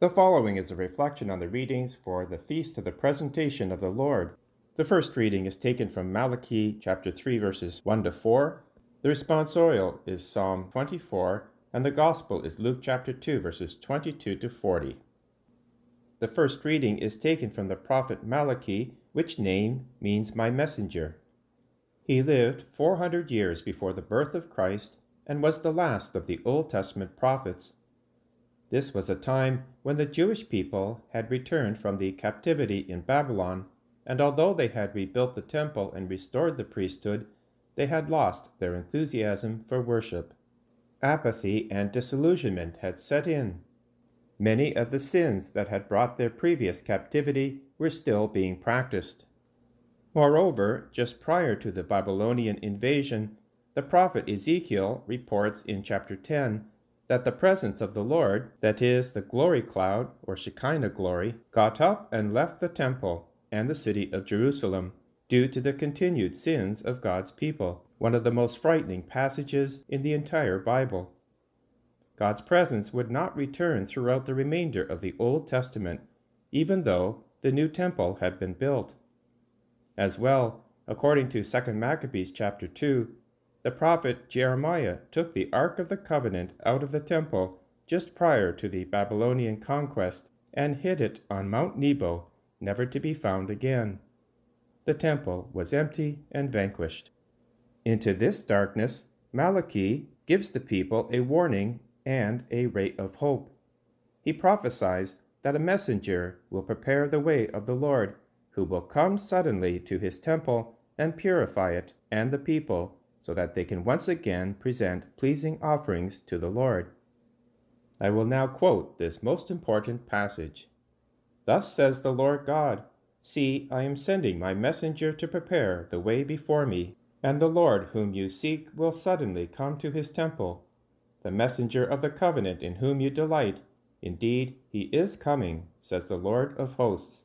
The following is a reflection on the readings for the Feast of the Presentation of the Lord. The first reading is taken from Malachi chapter 3 verses 1 to 4. The responsorial is Psalm 24, and the Gospel is Luke chapter 2 verses 22 to 40. The first reading is taken from the prophet Malachi, which name means my messenger. He lived 400 years before the birth of Christ and was the last of the Old Testament prophets. This was a time when the Jewish people had returned from the captivity in Babylon, and although they had rebuilt the temple and restored the priesthood, they had lost their enthusiasm for worship. Apathy and disillusionment had set in. Many of the sins that had brought their previous captivity were still being practiced. Moreover, just prior to the Babylonian invasion, the prophet Ezekiel reports in chapter 10 that the presence of the Lord, that is, the glory cloud, or Shekinah glory, got up and left the temple and the city of Jerusalem due to the continued sins of God's people, one of the most frightening passages in the entire Bible. God's presence would not return throughout the remainder of the Old Testament, even though the new temple had been built. As well, according to 2 Maccabees chapter 2, the prophet Jeremiah took the Ark of the Covenant out of the temple just prior to the Babylonian conquest and hid it on Mount Nebo, never to be found again. The temple was empty and vanquished. Into this darkness, Malachi gives the people a warning and a ray of hope. He prophesies that a messenger will prepare the way of the Lord, who will come suddenly to his temple and purify it and the people, so that they can once again present pleasing offerings to the Lord. I will now quote this most important passage. Thus says the Lord God, See, I am sending my messenger to prepare the way before me, and the Lord whom you seek will suddenly come to his temple, the messenger of the covenant in whom you delight. Indeed, he is coming, says the Lord of hosts.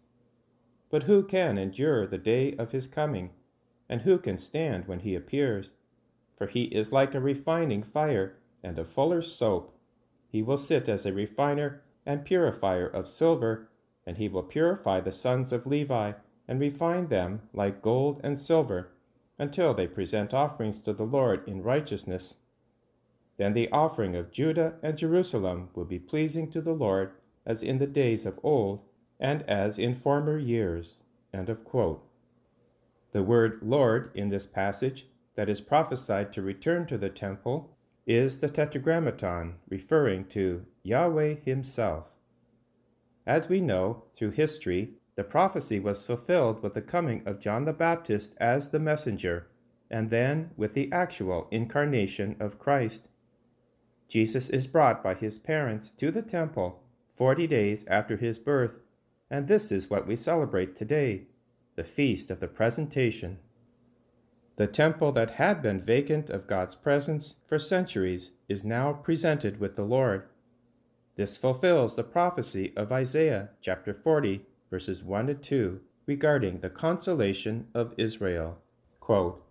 But who can endure the day of his coming, and who can stand when he appears? For he is like a refining fire and a fuller's soap. He will sit as a refiner and purifier of silver, and he will purify the sons of Levi and refine them like gold and silver, until they present offerings to the Lord in righteousness. Then the offering of Judah and Jerusalem will be pleasing to the Lord, as in the days of old, and as in former years." End of quote. The word Lord in this passage, that is prophesied to return to the temple, is the Tetragrammaton, referring to Yahweh himself. As we know, through history, the prophecy was fulfilled with the coming of John the Baptist as the messenger, and then with the actual incarnation of Christ. Jesus is brought by his parents to the temple 40 days after his birth, and this is what we celebrate today, the Feast of the Presentation. The temple that had been vacant of God's presence for centuries is now presented with the Lord. This fulfills the prophecy of Isaiah chapter 40, verses 1 to 2, regarding the consolation of Israel. Quote,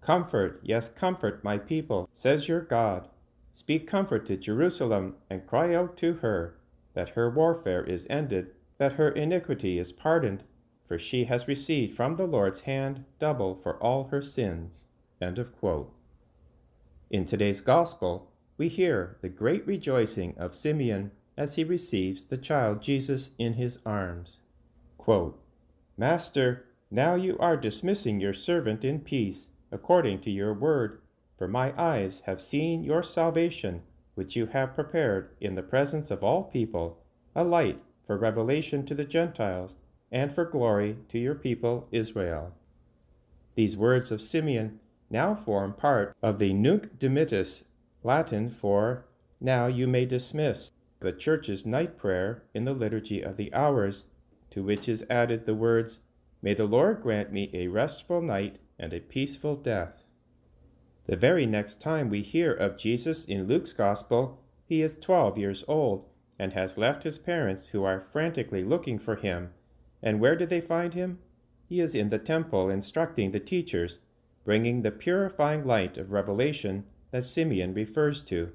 Comfort, yes, comfort my people, says your God. Speak comfort to Jerusalem and cry out to her, that her warfare is ended, that her iniquity is pardoned, for she has received from the Lord's hand double for all her sins. End of quote. In today's Gospel, we hear the great rejoicing of Simeon as he receives the child Jesus in his arms. Quote, Master, now you are dismissing your servant in peace, according to your word, for my eyes have seen your salvation, which you have prepared in the presence of all people, a light for revelation to the Gentiles, and for glory to your people Israel. These words of Simeon now form part of the Nunc Dimittis, Latin for Now You May Dismiss, the Church's night prayer in the Liturgy of the Hours, to which is added the words, May the Lord grant me a restful night and a peaceful death. The very next time we hear of Jesus in Luke's Gospel, he is 12 years old and has left his parents, who are frantically looking for him. And where do they find him? He is in the temple instructing the teachers, bringing the purifying light of revelation that Simeon refers to.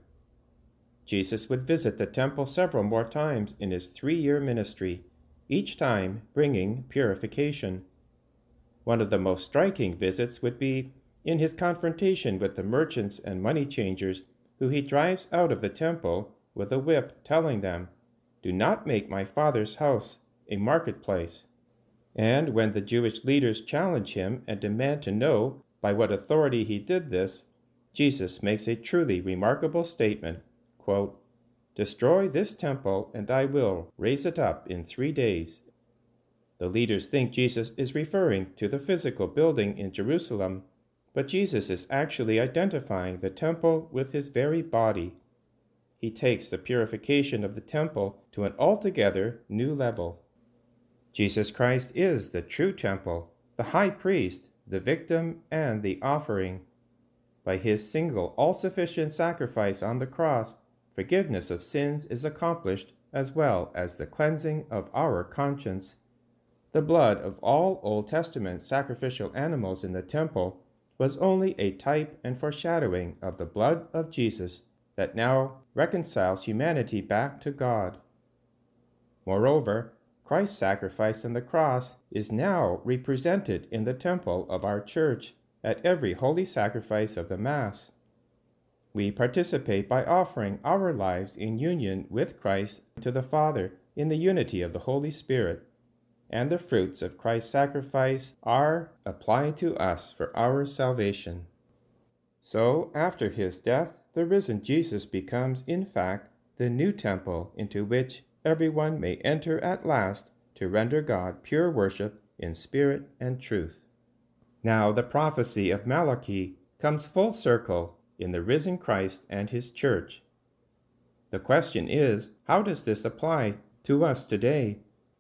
Jesus would visit the temple several more times in his 3-year ministry, each time bringing purification. One of the most striking visits would be in his confrontation with the merchants and money changers, who he drives out of the temple with a whip, telling them, "Do not make my Father's house a marketplace." And when the Jewish leaders challenge him and demand to know by what authority he did this, Jesus makes a truly remarkable statement, quote, "Destroy this temple, and I will raise it up in 3 days." The leaders think Jesus is referring to the physical building in Jerusalem, but Jesus is actually identifying the temple with his very body. He takes the purification of the temple to an altogether new level. Jesus Christ is the true temple, the high priest, the victim, and the offering. By his single, all-sufficient sacrifice on the cross, forgiveness of sins is accomplished, as well as the cleansing of our conscience. The blood of all Old Testament sacrificial animals in the temple was only a type and foreshadowing of the blood of Jesus that now reconciles humanity back to God. Moreover, Christ's sacrifice on the cross is now represented in the temple of our Church at every holy sacrifice of the Mass. We participate by offering our lives in union with Christ to the Father in the unity of the Holy Spirit, and the fruits of Christ's sacrifice are applied to us for our salvation. So, after his death, the risen Jesus becomes, in fact, the new temple into which everyone may enter at last to render God pure worship in spirit and truth. Now the prophecy of Malachi comes full circle in the risen Christ and his Church. The question is, how does this apply to us today?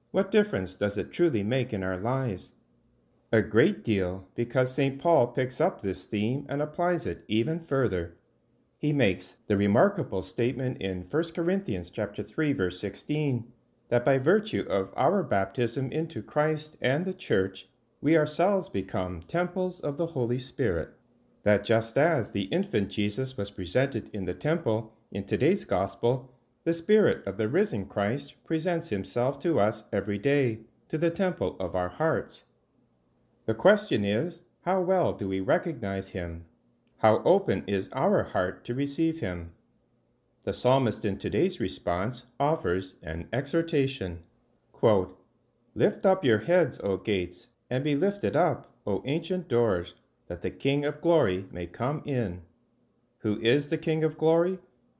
What difference does it truly make in our lives? A great deal, because St. Paul picks up this theme and applies it even further. He makes the remarkable statement in 1 Corinthians chapter 3, verse 16, that by virtue of our baptism into Christ and the Church, we ourselves become temples of the Holy Spirit. That just as the infant Jesus was presented in the temple in today's Gospel, the Spirit of the risen Christ presents himself to us every day, to the temple of our hearts. The question is, how well do we recognize him? How open is our heart to receive him? The psalmist in today's response offers an exhortation, quote, "Lift up your heads, O gates, and be lifted up, O ancient doors, that the King of glory may come in. Who is the King of glory?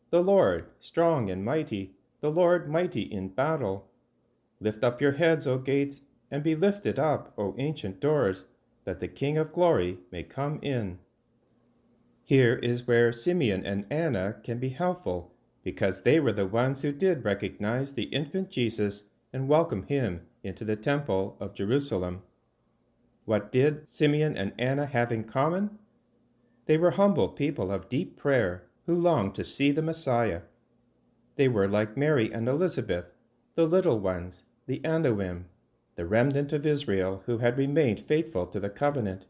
The Lord, strong and mighty, the Lord mighty in battle. Lift up your heads, O gates, and be lifted up, O ancient doors, that the King of glory may come in." Here is where Simeon and Anna can be helpful, because they were the ones who did recognize the infant Jesus and welcome him into the temple of Jerusalem. What did Simeon and Anna have in common? They were humble people of deep prayer, who longed to see the Messiah. They were like Mary and Elizabeth, the little ones, the Anawim, the remnant of Israel who had remained faithful to the covenant.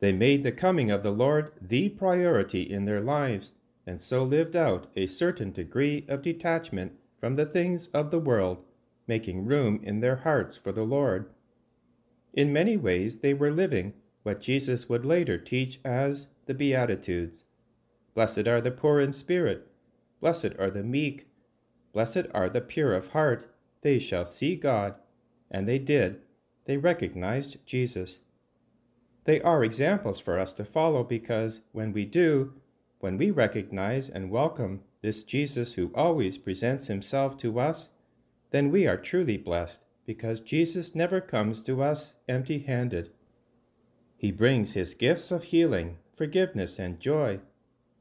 They made the coming of the Lord the priority in their lives, and so lived out a certain degree of detachment from the things of the world, making room in their hearts for the Lord. In many ways they were living what Jesus would later teach as the Beatitudes. Blessed are the poor in spirit, blessed are the meek, blessed are the pure of heart, they shall see God. And they did. They recognized Jesus. They are examples for us to follow, because when we do, when we recognize and welcome this Jesus who always presents himself to us, then we are truly blessed, because Jesus never comes to us empty-handed. He brings his gifts of healing, forgiveness, and joy.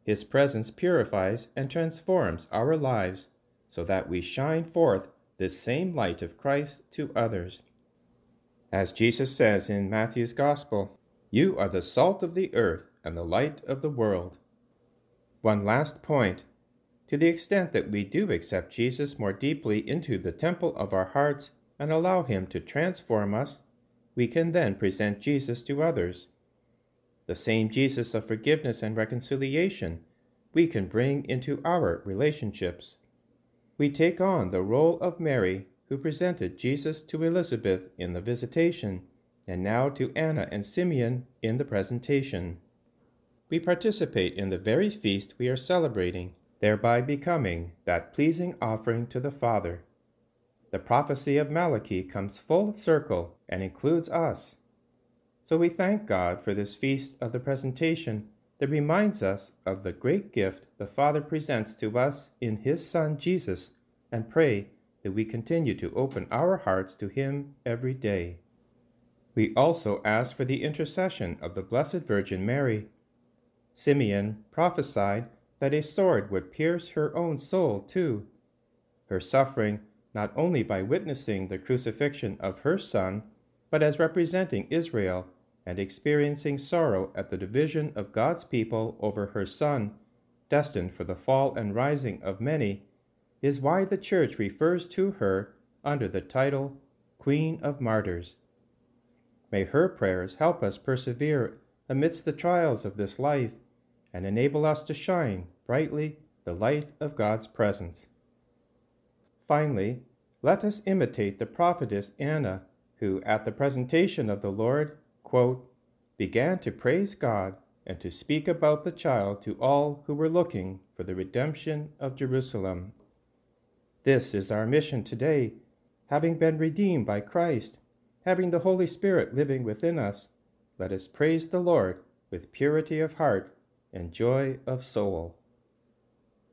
His presence purifies and transforms our lives so that we shine forth this same light of Christ to others. As Jesus says in Matthew's Gospel, "You are the salt of the earth and the light of the world." One last point. To the extent that we do accept Jesus more deeply into the temple of our hearts and allow him to transform us, we can then present Jesus to others. The same Jesus of forgiveness and reconciliation, we can bring into our relationships. We take on the role of Mary, who presented Jesus to Elizabeth in the visitation, and now to Anna and Simeon in the presentation. We participate in the very feast we are celebrating, thereby becoming that pleasing offering to the Father. The prophecy of Malachi comes full circle and includes us. So we thank God for this feast of the presentation that reminds us of the great gift the Father presents to us in His Son Jesus, and pray that we continue to open our hearts to Him every day. We also ask for the intercession of the Blessed Virgin Mary. Simeon prophesied that a sword would pierce her own soul too. Her suffering, not only by witnessing the crucifixion of her son, but as representing Israel and experiencing sorrow at the division of God's people over her son, destined for the fall and rising of many, is why the Church refers to her under the title Queen of Martyrs. May her prayers help us persevere amidst the trials of this life, and enable us to shine brightly the light of God's presence. Finally, let us imitate the prophetess Anna, who at the presentation of the Lord, quote, began to praise God and to speak about the child to all who were looking for the redemption of Jerusalem. This is our mission today, having been redeemed by Christ, having the Holy Spirit living within us. Let us praise the Lord with purity of heart and joy of soul.